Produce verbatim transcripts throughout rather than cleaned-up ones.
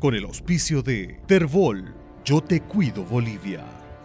Con el auspicio de Terbol, Yo Te Cuido Bolivia,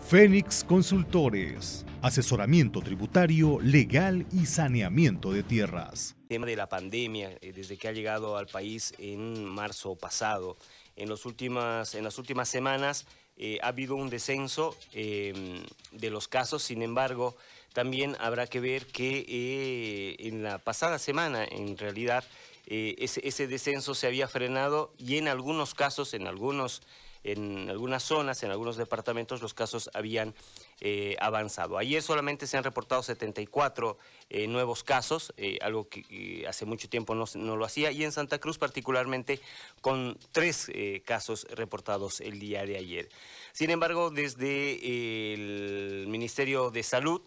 Fénix Consultores, asesoramiento tributario, legal y saneamiento de tierras. El tema de la pandemia, desde que ha llegado al país en marzo pasado, en, los últimas, en las últimas semanas eh, ha habido un descenso eh, de los casos. Sin embargo, también habrá que ver que eh, en la pasada semana, en realidad, eh, ese, ese descenso se había frenado y en algunos casos, en algunos... En algunas zonas, en algunos departamentos, los casos habían eh, avanzado. Ayer solamente se han reportado setenta y cuatro eh, nuevos casos, eh, algo que eh, hace mucho tiempo no, no lo hacía, y en Santa Cruz particularmente con tres eh, casos reportados el día de ayer. Sin embargo, desde eh, el Ministerio de Salud,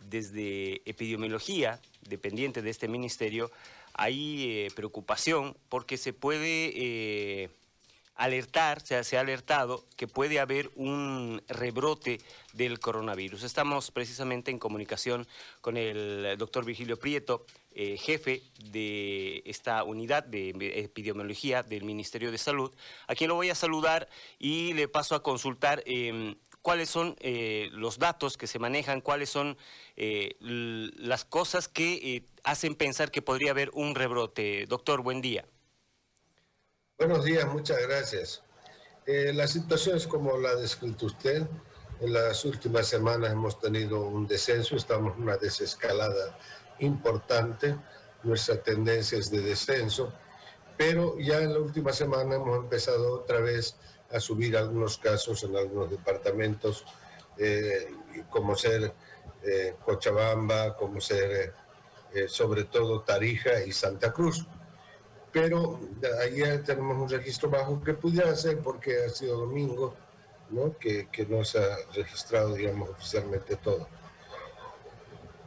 desde Epidemiología, dependiente de este ministerio, hay eh, preocupación porque se puede... Eh, alertar, o sea, se ha alertado que puede haber un rebrote del coronavirus. Estamos precisamente en comunicación con el doctor Virgilio Prieto, eh, jefe de esta unidad de epidemiología del Ministerio de Salud, a quien lo voy a saludar y le paso a consultar eh, cuáles son eh, los datos que se manejan, cuáles son eh, las cosas que eh, hacen pensar que podría haber un rebrote. Doctor, buen día. Buenos días, muchas gracias. Eh, la situación es como la ha descrito usted. En las últimas semanas hemos tenido un descenso, estamos en una desescalada importante. Nuestra tendencia es de descenso, pero ya en la última semana hemos empezado otra vez a subir algunos casos en algunos departamentos, eh, como ser eh, Cochabamba, como ser eh, sobre todo Tarija y Santa Cruz. Pero ayer tenemos un registro bajo que pudiera ser porque ha sido domingo, ¿no? Que, que no se ha registrado, digamos, oficialmente todo.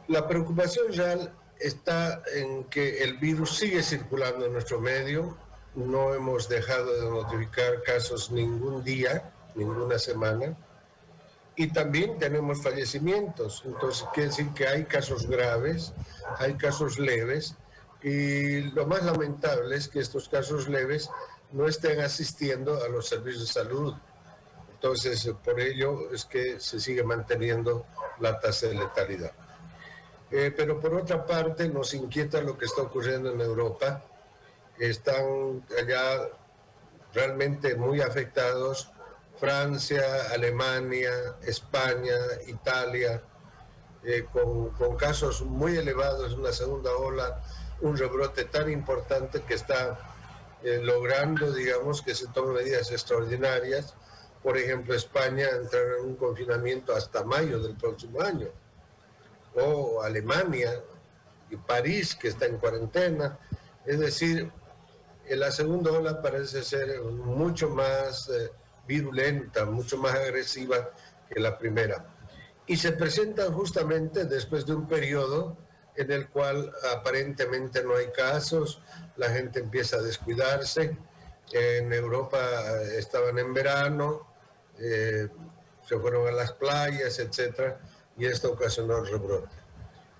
La preocupación real está en que el virus sigue circulando en nuestro medio. No hemos dejado de notificar casos ningún día, ninguna semana. Y también tenemos fallecimientos. Entonces, quiere decir que hay casos graves, hay casos leves. Y lo más lamentable es que estos casos leves no estén asistiendo a los servicios de salud. Entonces, por ello es que se sigue manteniendo la tasa de letalidad. Eh, pero por otra parte, nos inquieta lo que está ocurriendo en Europa. Están allá realmente muy afectados Francia, Alemania, España, Italia, eh, con, con casos muy elevados, una segunda ola, un rebrote tan importante que está eh, logrando, digamos, que se tomen medidas extraordinarias. Por ejemplo, España entrará en un confinamiento hasta mayo del próximo año. O Alemania y París, que está en cuarentena. Es decir, eh, la segunda ola parece ser mucho más eh, virulenta, mucho más agresiva que la primera. Y se presenta justamente después de un periodo en el cual aparentemente no hay casos, la gente empieza a descuidarse. En Europa estaban en verano, eh, se fueron a las playas, etcétera, y esto ocasionó el rebrote.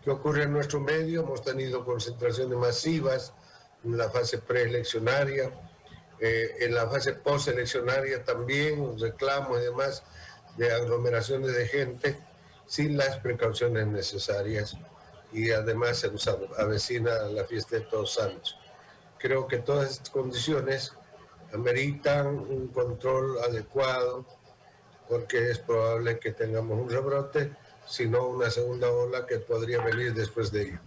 ¿Qué ocurre en nuestro medio? Hemos tenido concentraciones masivas en la fase preeleccionaria, eh, en la fase posteleccionaria también, reclamos y demás de aglomeraciones de gente sin las precauciones necesarias. Y además se nos avecina la fiesta de Todos Santos. Creo que todas estas condiciones ameritan un control adecuado porque es probable que tengamos un rebrote, sino una segunda ola que podría venir después de ello.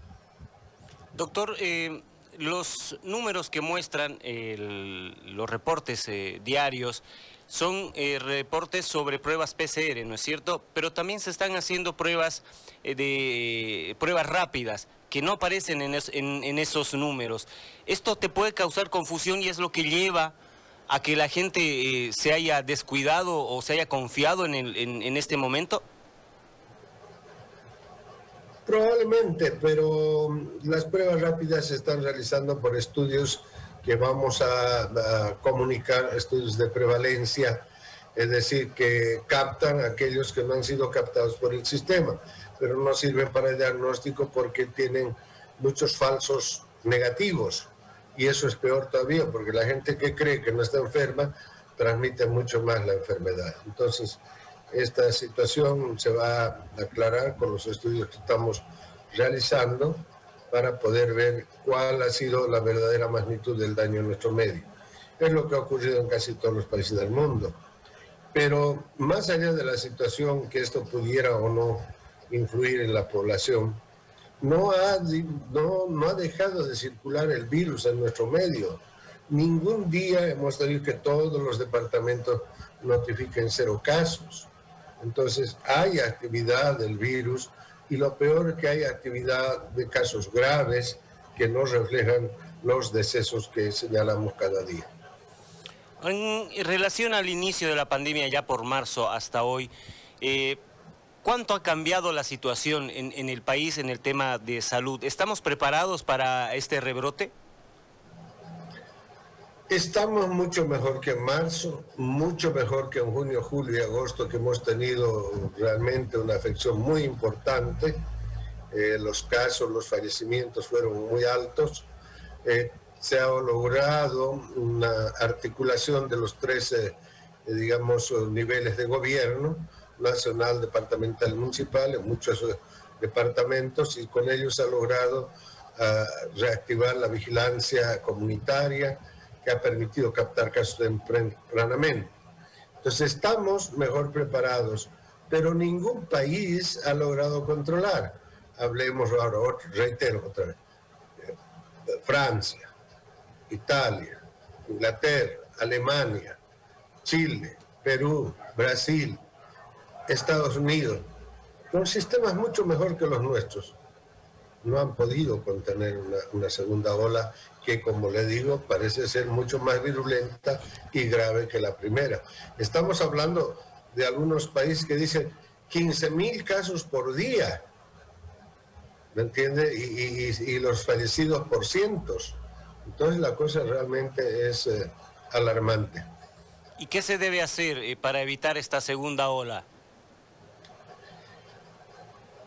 Doctor, eh, los números que muestran el, los reportes eh, diarios son eh, reportes sobre pruebas P C R, ¿no es cierto? Pero también se están haciendo pruebas, eh, de, pruebas rápidas que no aparecen en, es, en, en esos números. Esto te puede causar confusión y es lo que lleva a que la gente eh, se haya descuidado o se haya confiado en, el, en, en este momento. Probablemente, pero las pruebas rápidas se están realizando por estudios que vamos a, a comunicar, estudios de prevalencia, es decir, que captan a aquellos que no han sido captados por el sistema, pero no sirven para el diagnóstico porque tienen muchos falsos negativos y eso es peor todavía porque la gente que cree que no está enferma transmite mucho más la enfermedad. Entonces, esta situación se va a aclarar con los estudios que estamos realizando para poder ver cuál ha sido la verdadera magnitud del daño en nuestro medio. Es lo que ha ocurrido en casi todos los países del mundo. Pero más allá de la situación que esto pudiera o no influir en la población, no ha, no, no ha dejado de circular el virus en nuestro medio. Ningún día hemos tenido que todos los departamentos notifiquen cero casos. Entonces hay actividad del virus y lo peor es que hay actividad de casos graves que no reflejan los decesos que señalamos cada día. En relación al inicio de la pandemia ya por marzo hasta hoy, eh, ¿cuánto ha cambiado la situación en, en el país en el tema de salud? ¿Estamos preparados para este rebrote? Estamos mucho mejor que en marzo, mucho mejor que en junio, julio y agosto, que hemos tenido realmente una afección muy importante. Eh, los casos, los fallecimientos fueron muy altos. Eh, se ha logrado una articulación de los tres, eh, digamos, niveles de gobierno, nacional, departamental, municipal, en muchos departamentos, y con ellos se ha logrado uh, reactivar la vigilancia comunitaria, que ha permitido captar casos tempranamente. Entonces estamos mejor preparados, pero ningún país ha logrado controlar. Hablemos ahora, otro, reitero otra vez, Francia, Italia, Inglaterra, Alemania, Chile, Perú, Brasil, Estados Unidos, con sistemas mucho mejor que los nuestros. No han podido contener una, una segunda ola que, como le digo, parece ser mucho más virulenta y grave que la primera. Estamos hablando de algunos países que dicen quince mil casos por día, ¿me entiende? Y, y, y los fallecidos por cientos. Entonces la cosa realmente es eh, alarmante. ¿Y qué se debe hacer para evitar esta segunda ola?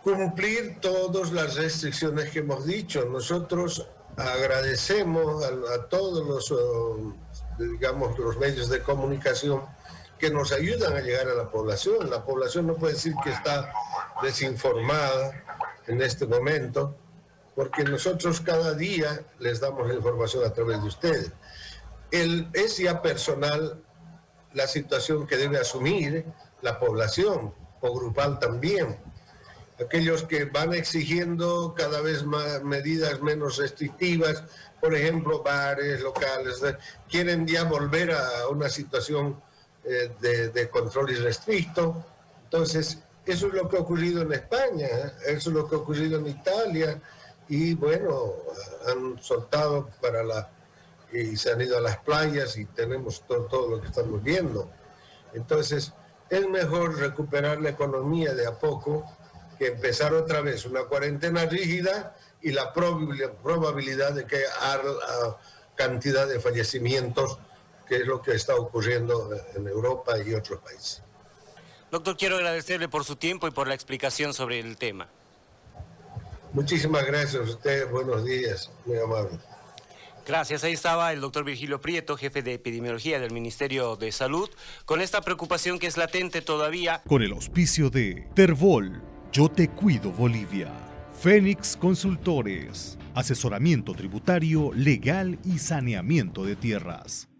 Cumplir todas las restricciones que hemos dicho. Nosotros agradecemos a, a todos los, digamos, los medios de comunicación que nos ayudan a llegar a la población. La población no puede decir que está desinformada en este momento, porque nosotros cada día les damos la información a través de ustedes. El, es ya personal la situación que debe asumir la población, o grupal también. Aquellos que van exigiendo cada vez más medidas menos restrictivas, por ejemplo, bares, locales, quieren ya volver a una situación eh, de, de control irrestricto. Entonces, eso es lo que ha ocurrido en España, eso es lo que ha ocurrido en Italia, y bueno, han soltado para la... y se han ido a las playas y tenemos todo, todo lo que estamos viendo. Entonces, es mejor recuperar la economía de a poco, que empezar otra vez una cuarentena rígida y la probabilidad de que haya cantidad de fallecimientos, que es lo que está ocurriendo en Europa y otros países. Doctor, quiero agradecerle por su tiempo y por la explicación sobre el tema. Muchísimas gracias a usted, buenos días, muy amable. Gracias, ahí estaba el doctor Virgilio Prieto, jefe de Epidemiología del Ministerio de Salud, con esta preocupación que es latente todavía. Con el auspicio de Terbol, Yo Te Cuido Bolivia, Fénix Consultores, asesoramiento tributario, legal y saneamiento de tierras.